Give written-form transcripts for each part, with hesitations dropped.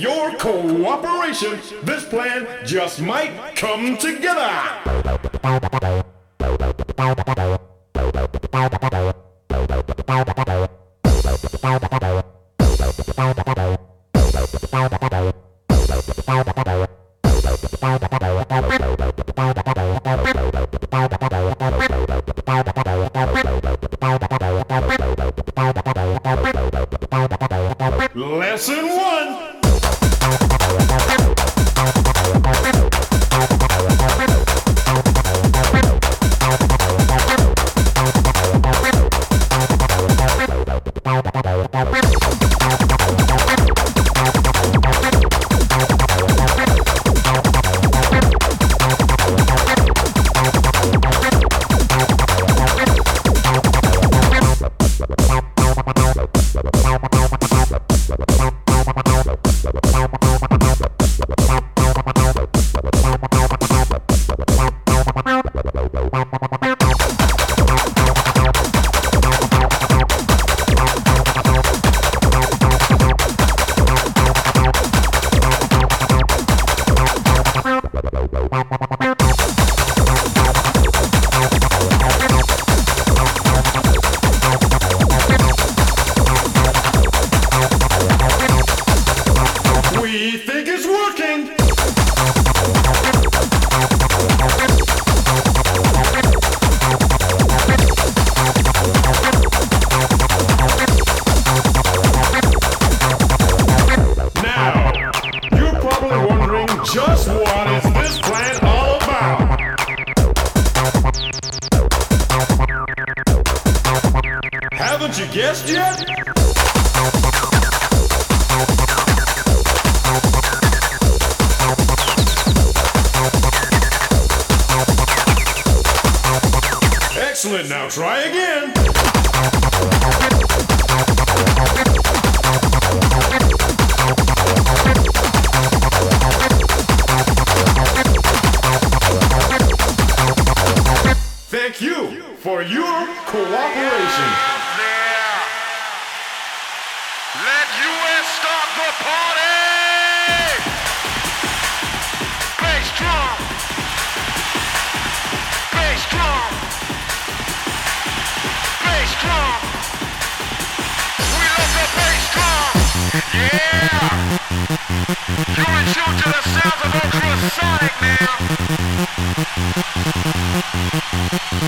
Your cooperation, this plan just might come together. Lesson 1. Haven't you guessed yet? Excellent, now try again. Thank you for your cooperation. Let U.S. start the party! Bass drum! Bass drum! Bass drum! We love the bass drum! Yeah! You and you to the sounds of ultrasonic now!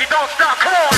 you don't stop. Come on.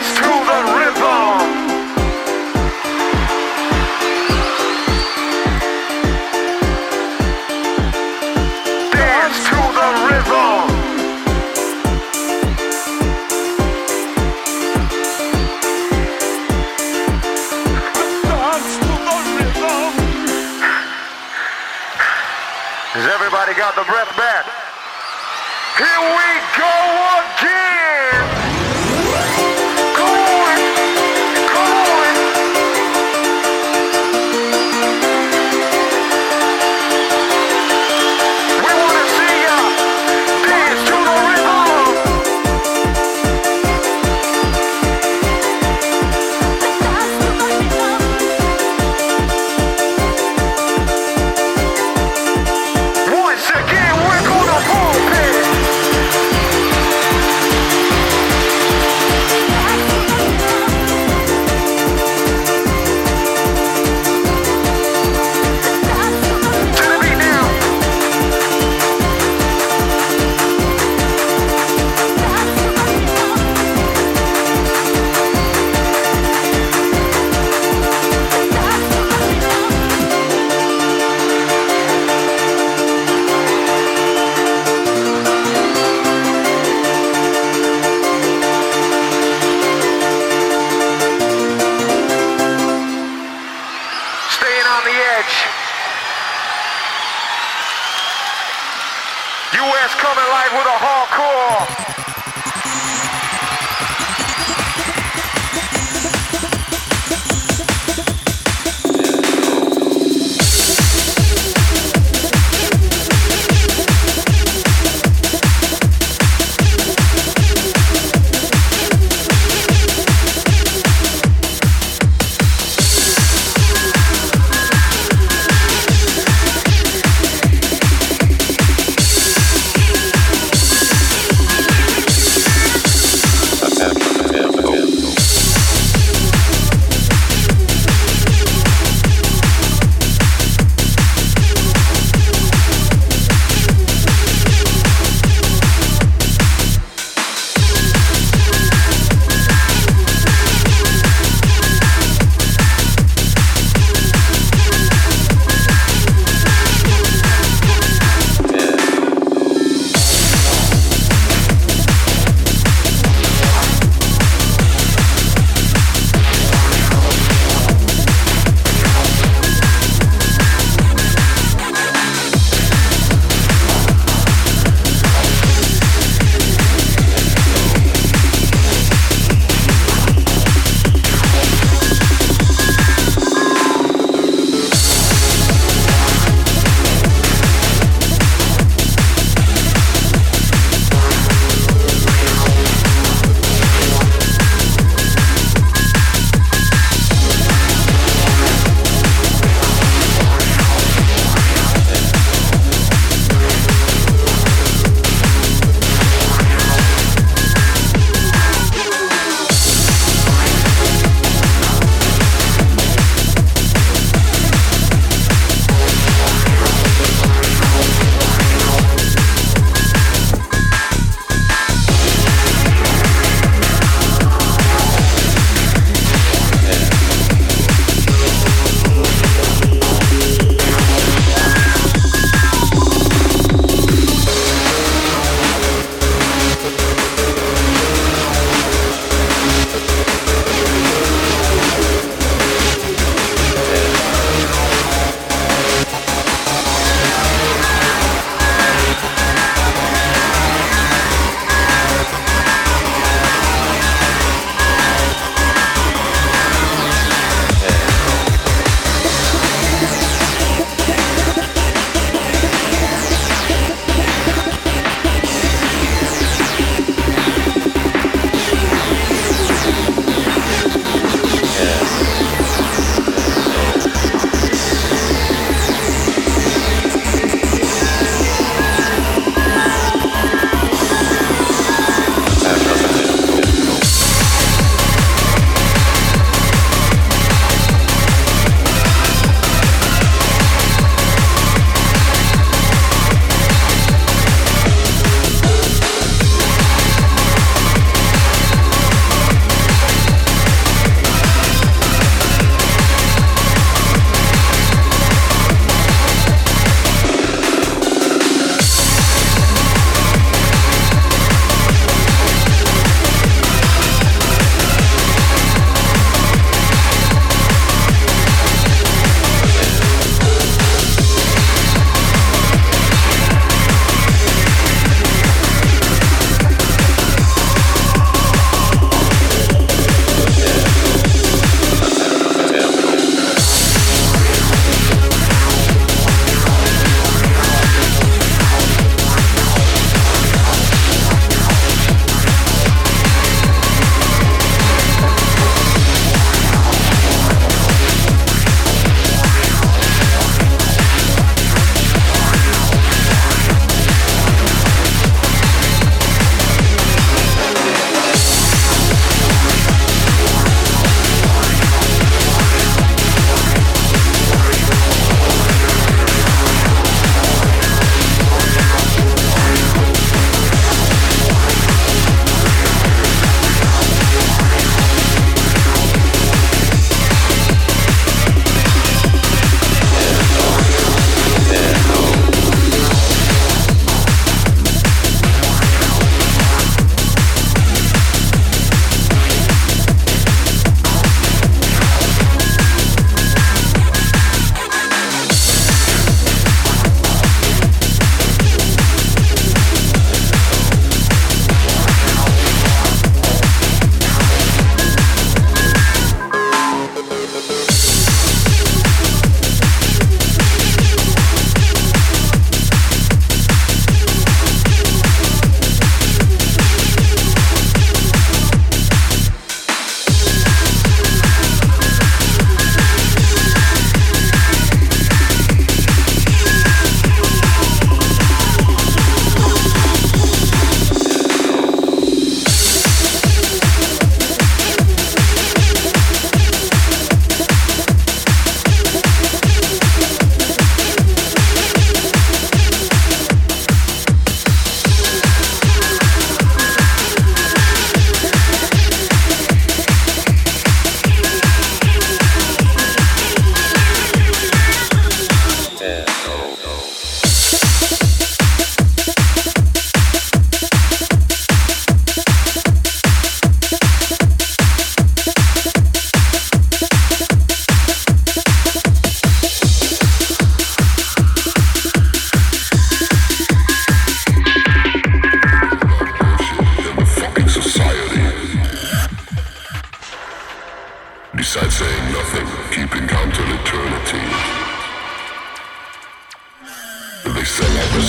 dance to the rhythm. Has everybody got the breath back? Here we go again! Going, going! We wanna see ya dance to the rhythm! Once again, we're gonna move it! To the beat now. Staying on the edge. US coming live with a hardcore.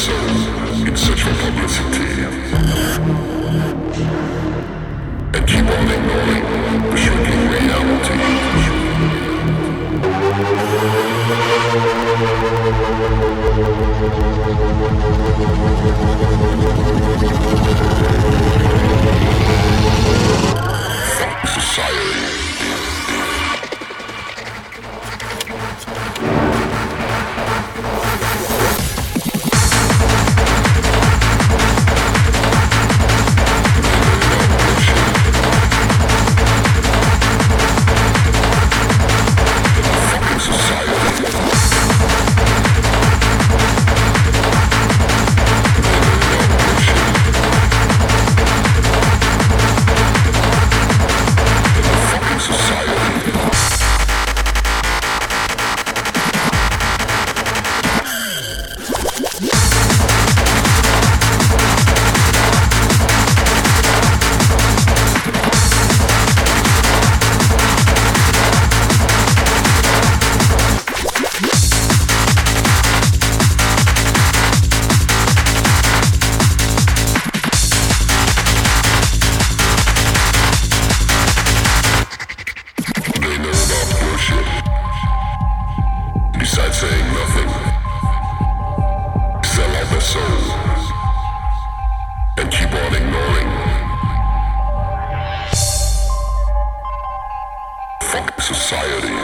themselves in search for publicity and keep on ignoring the shrinking reality. Fuck society.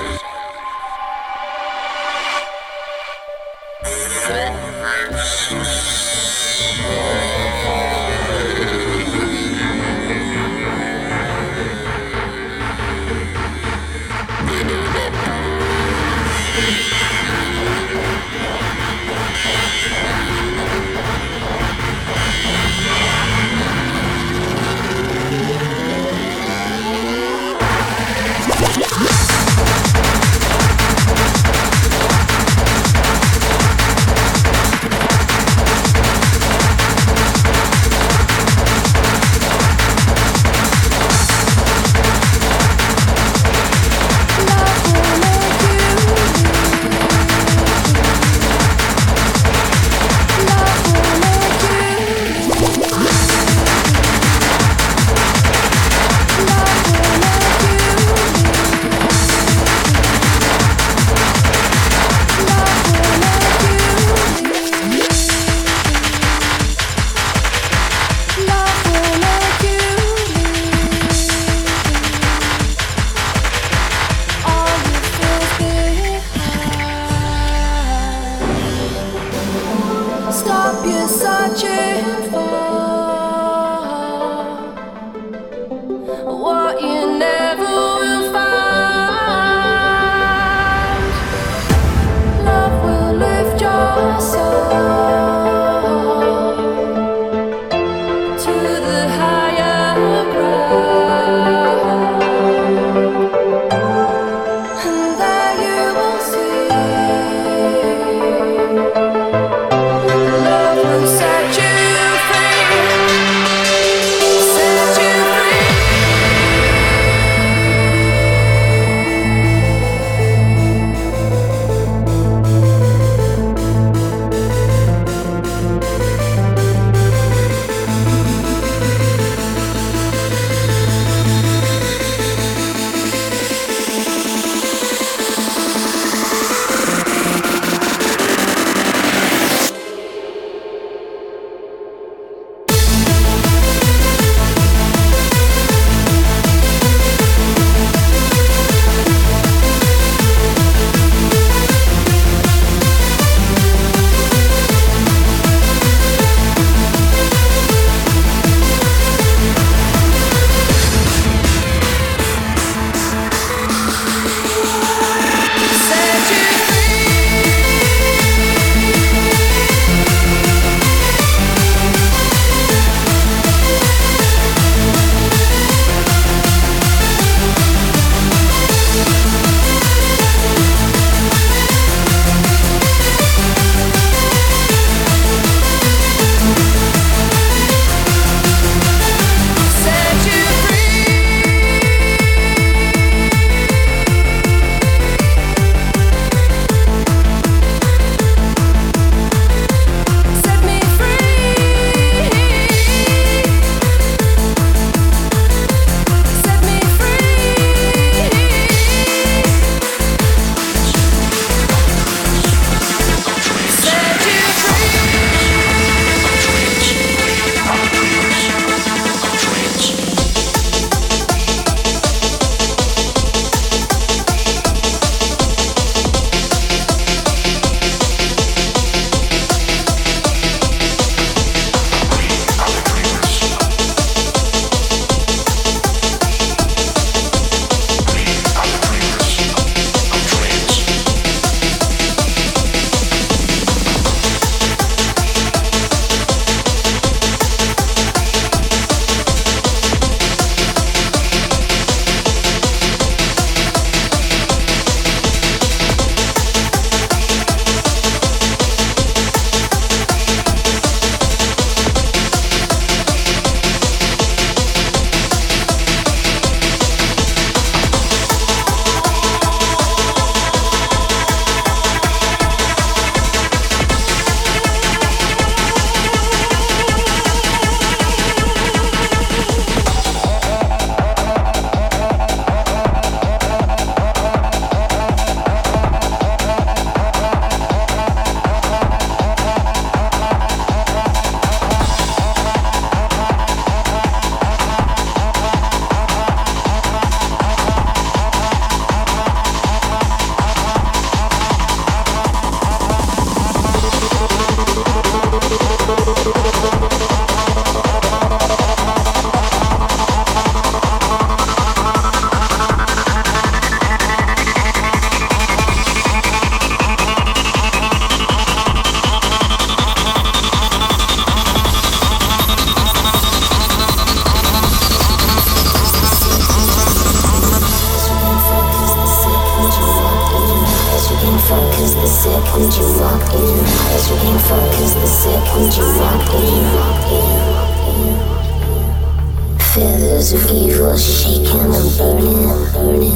second you walk in, you can focus the second you walk in. Feathers of evil shaking and burning.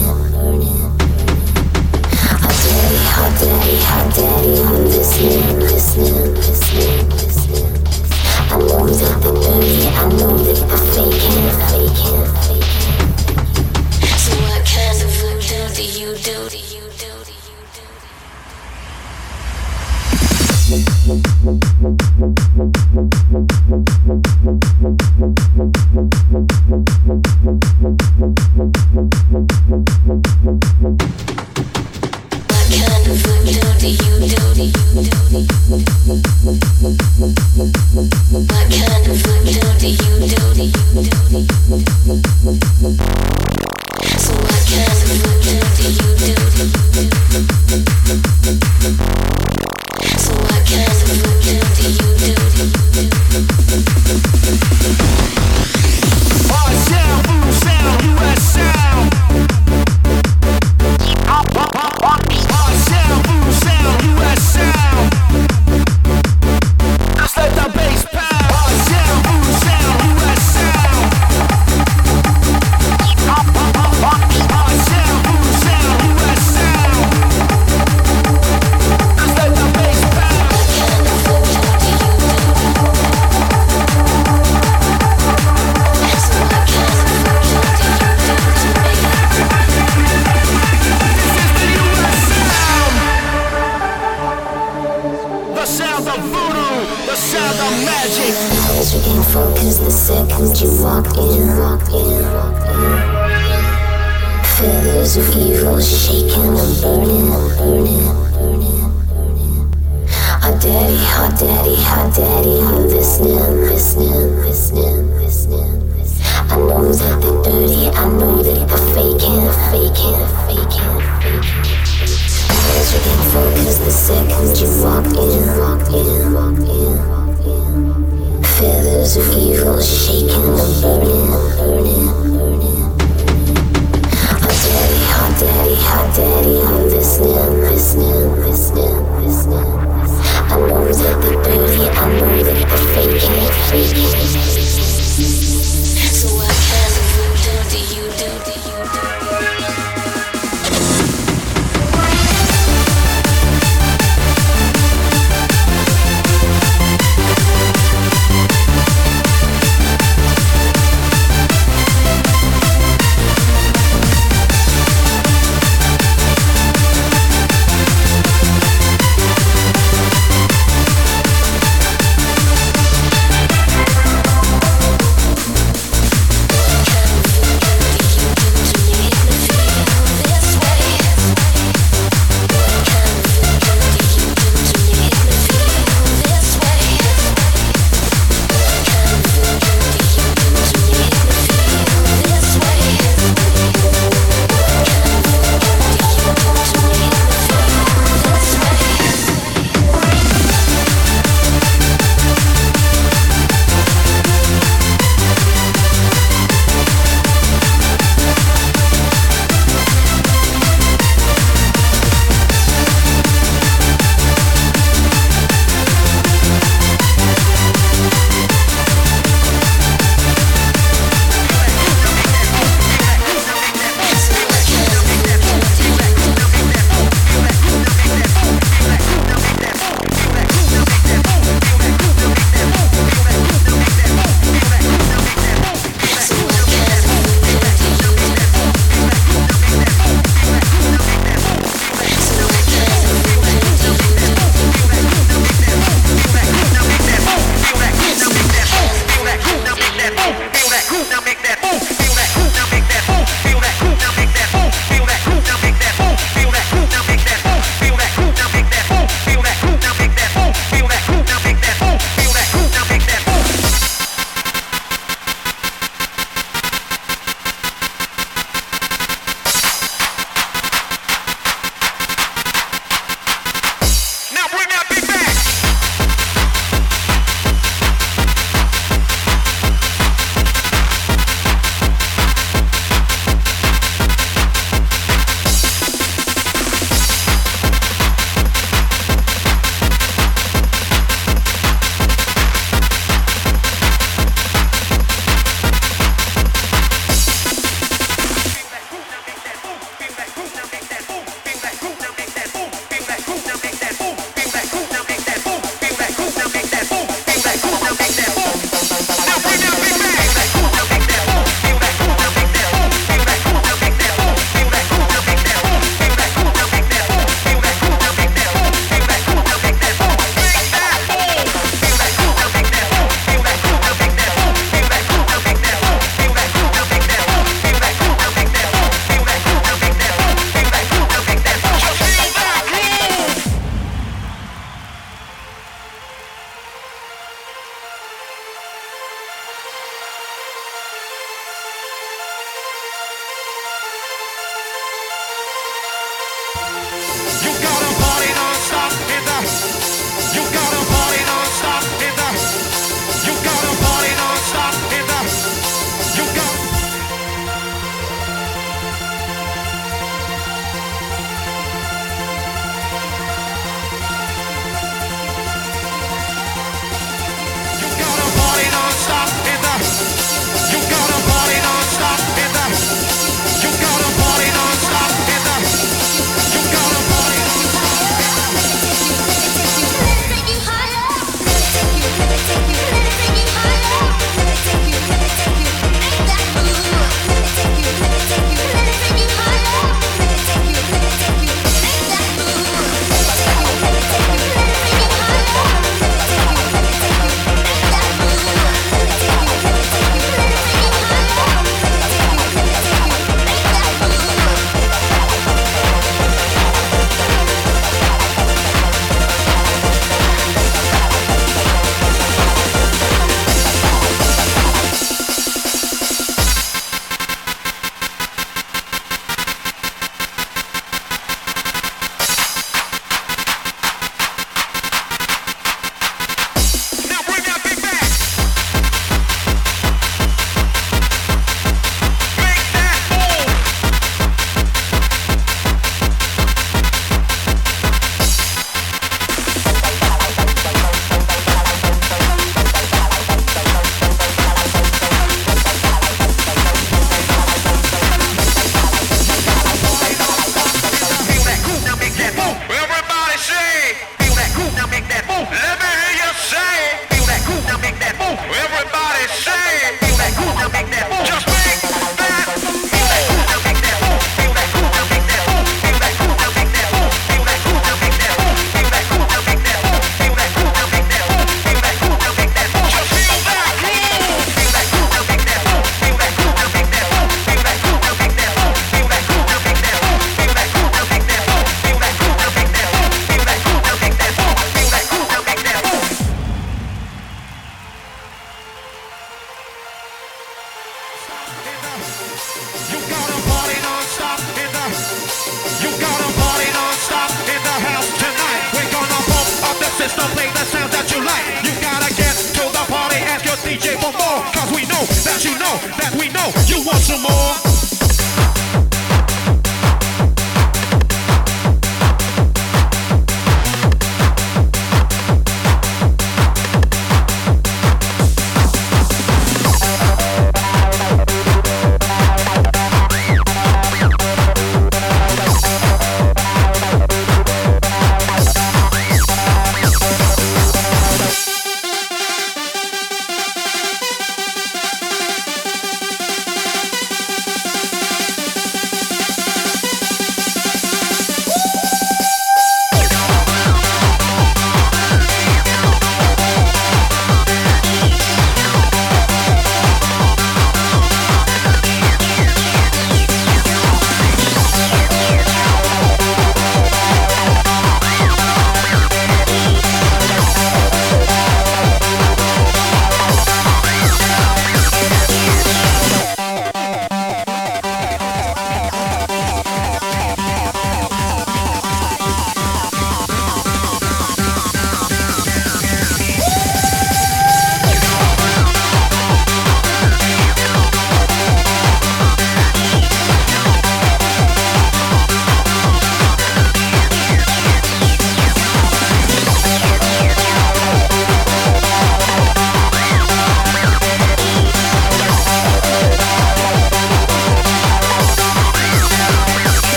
How dare you, I'm listening. I know that they're dirty, I know that they're faking. So what kind of voodoo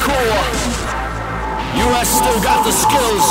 core. US still got the skills.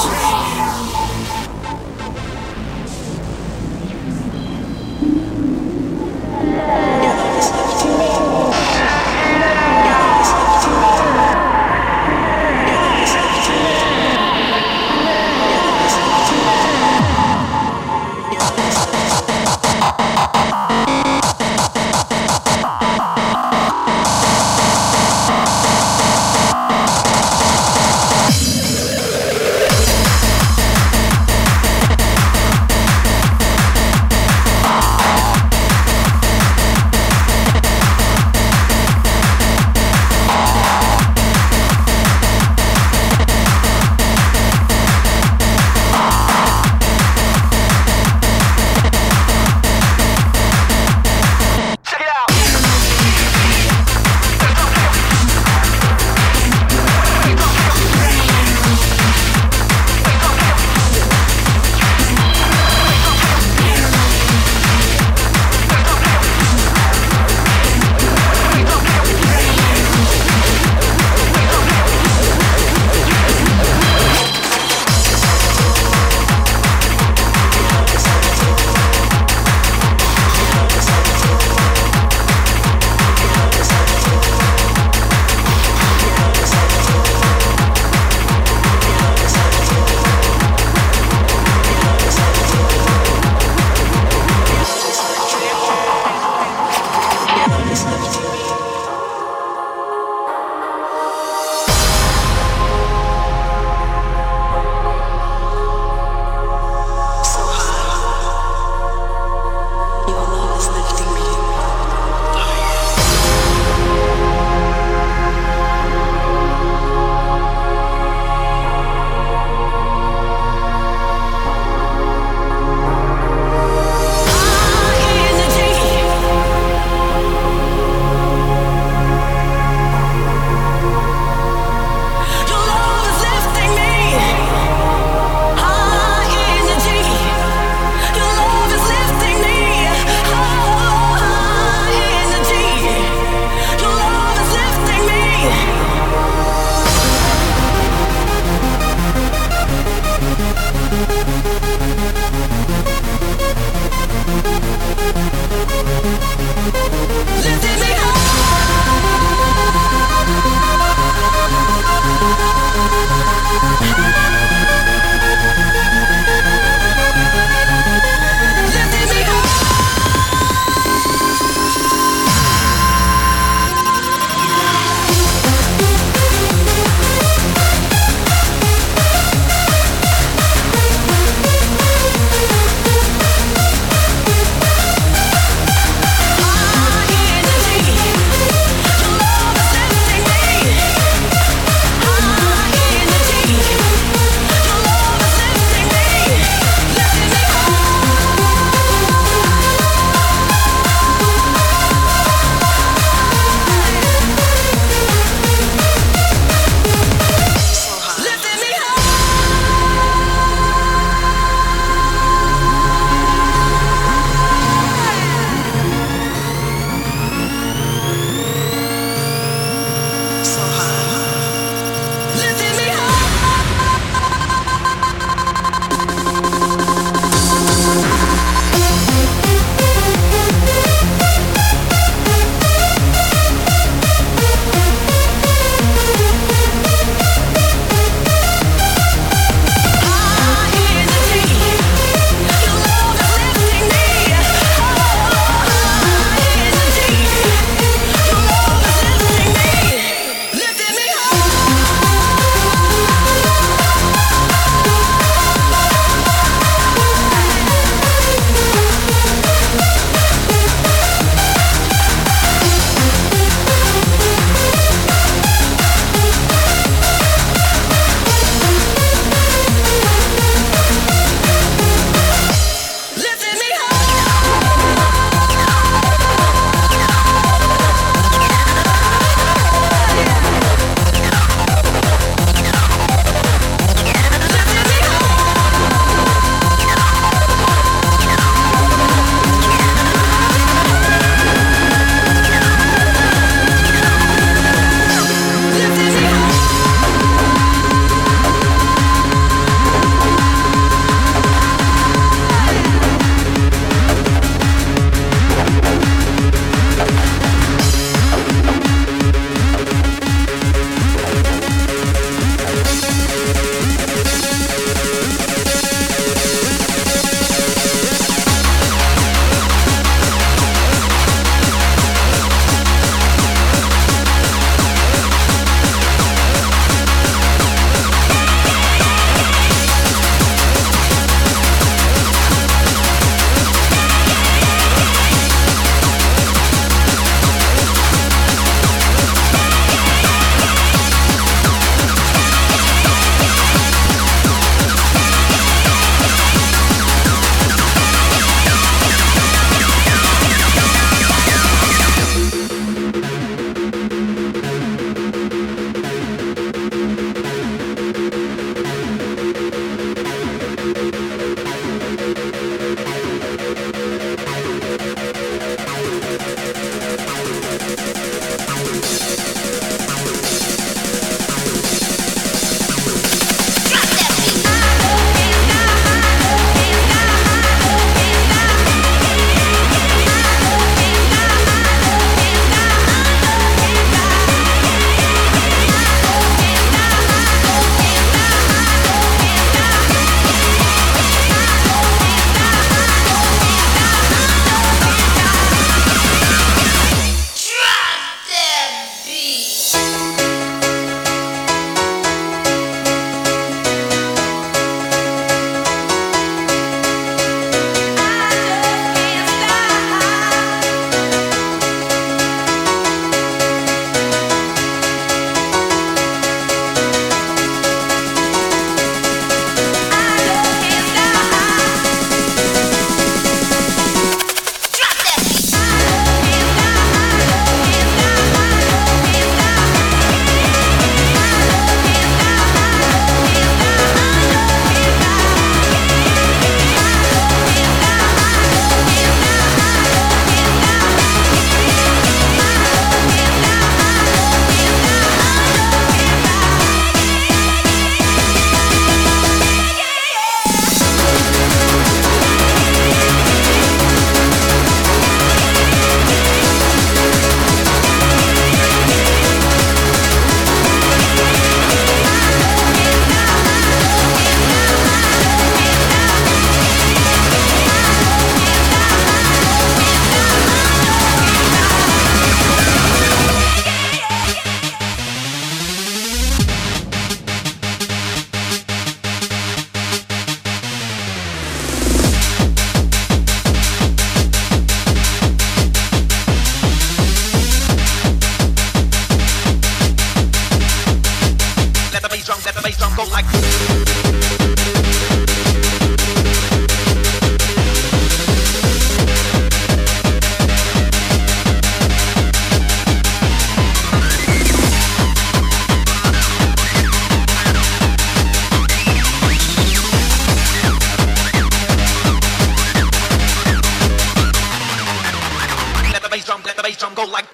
drum go like.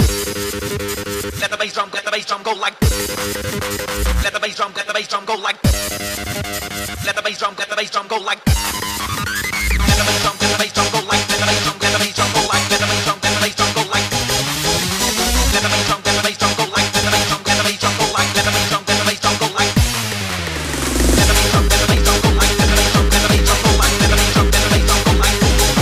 Let the bass drum, let the bass drum go like. Let the bass drum, let the bass drum go like. Let the bass drum, let the bass drum go like. Let the bass drum, let the bass drum go like. Let the bass drum, let the bass drum go like. Let the bass drum, let the bass drum go like. Let the bass drum, let the bass drum go like. Let the bass drum, let the bass drum go like. Let the bass drum, let the bass drum go like. Let the bass drum, let the bass drum go like. Let the bass drum, let the bass drum go like. Let the bass drum, let the bass drum go like. Let the bass drum, let the bass drum go like. Let the bass drum, let the bass drum go like. Let the bass drum, let the bass drum go like.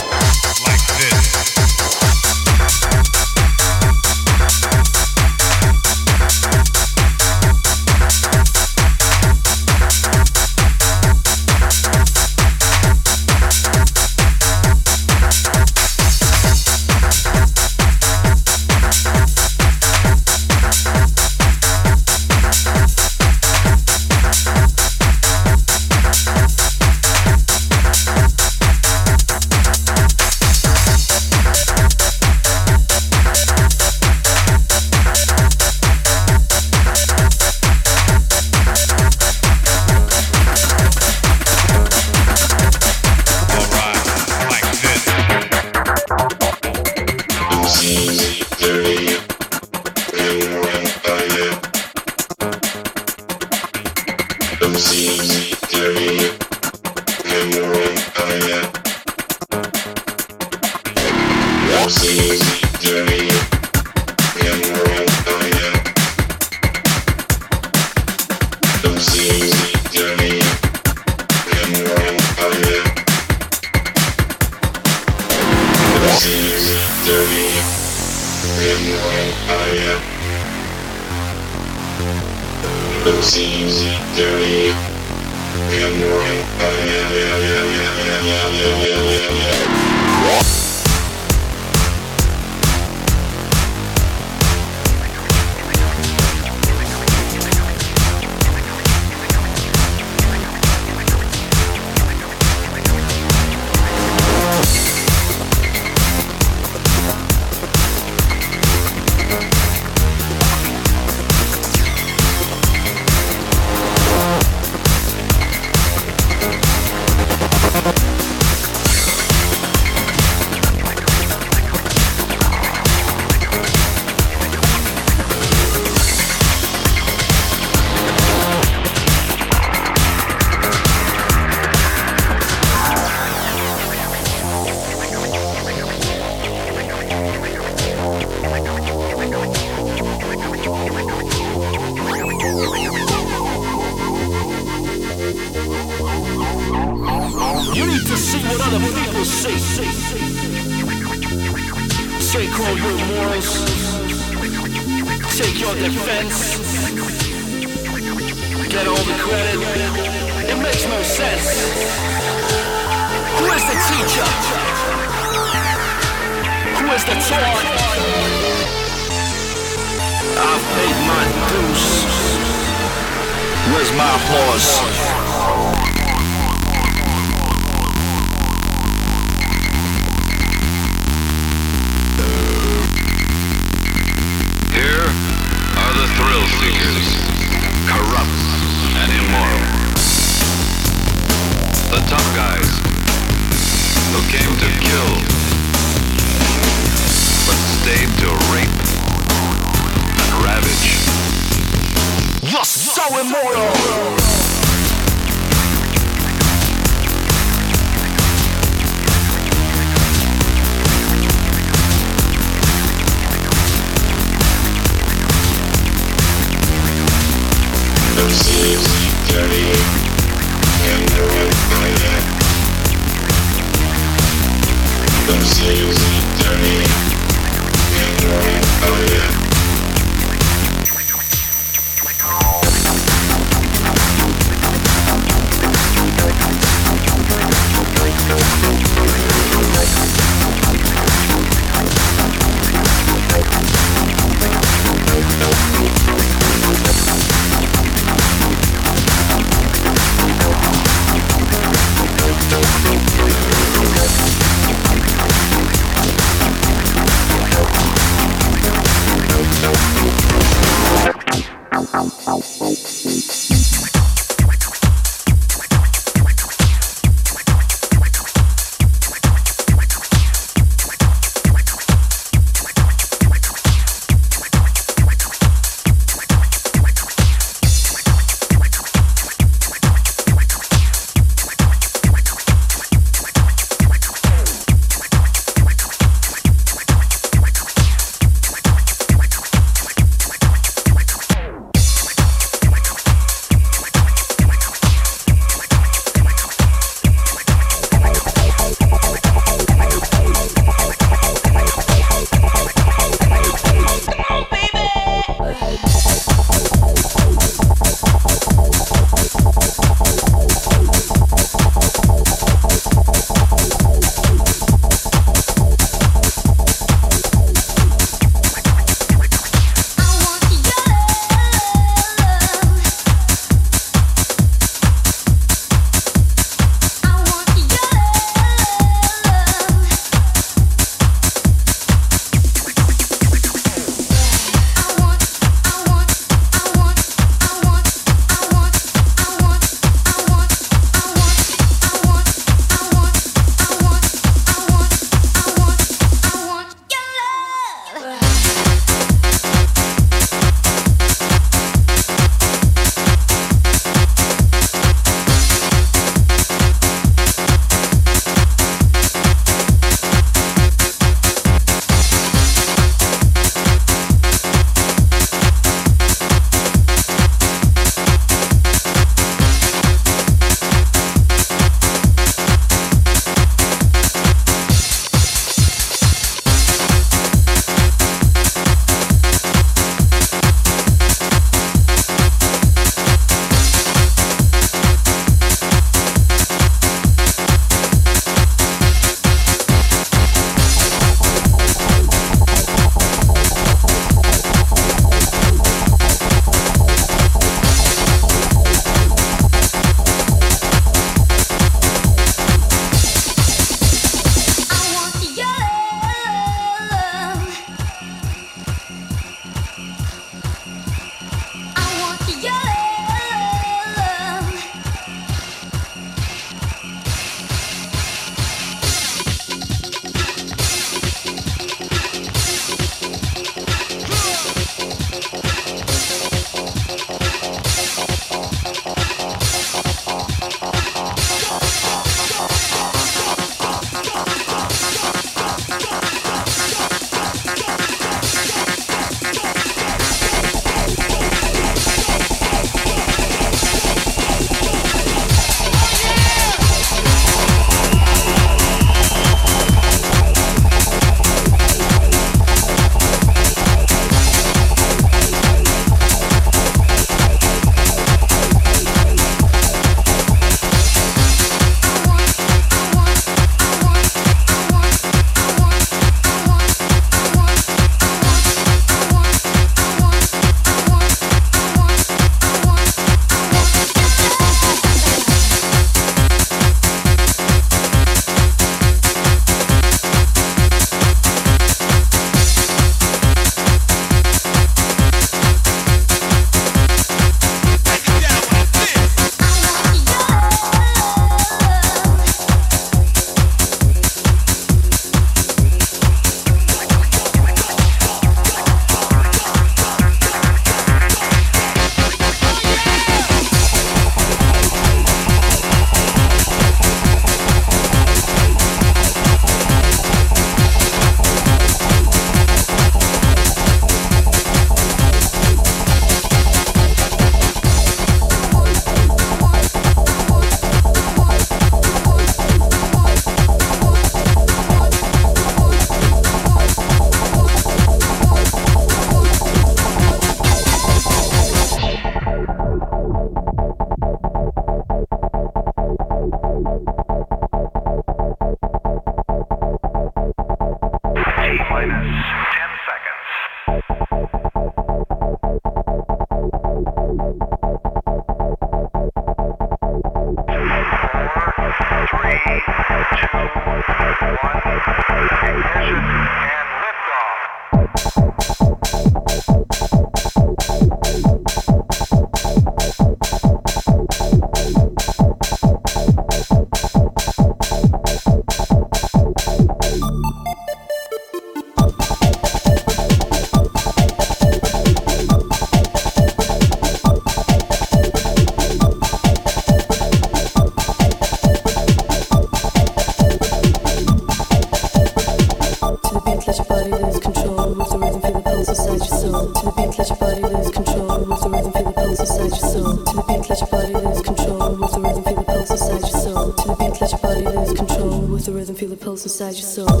Inside your soul.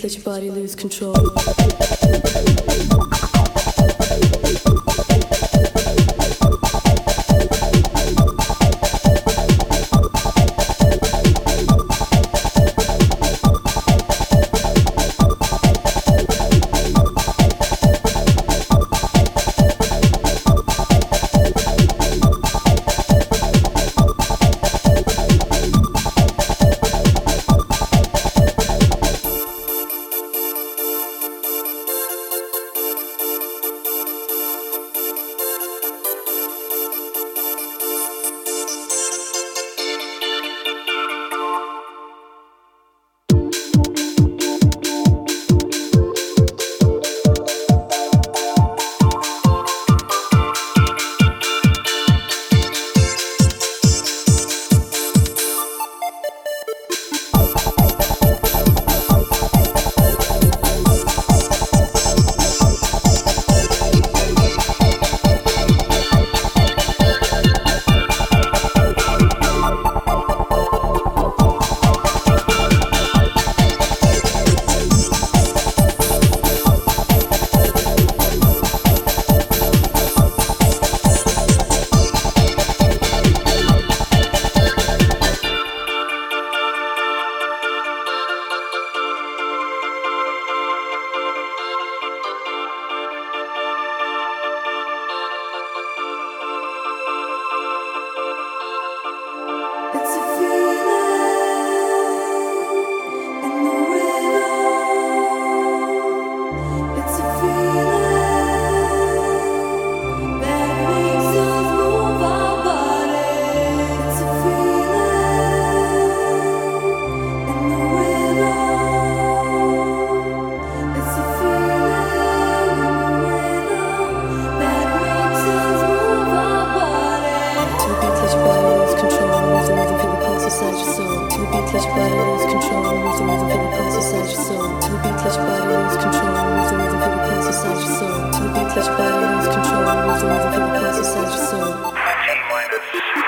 Let your body lose control. Touch body, lose control, move the rhythm, feel the pulse inside your soul. T minus.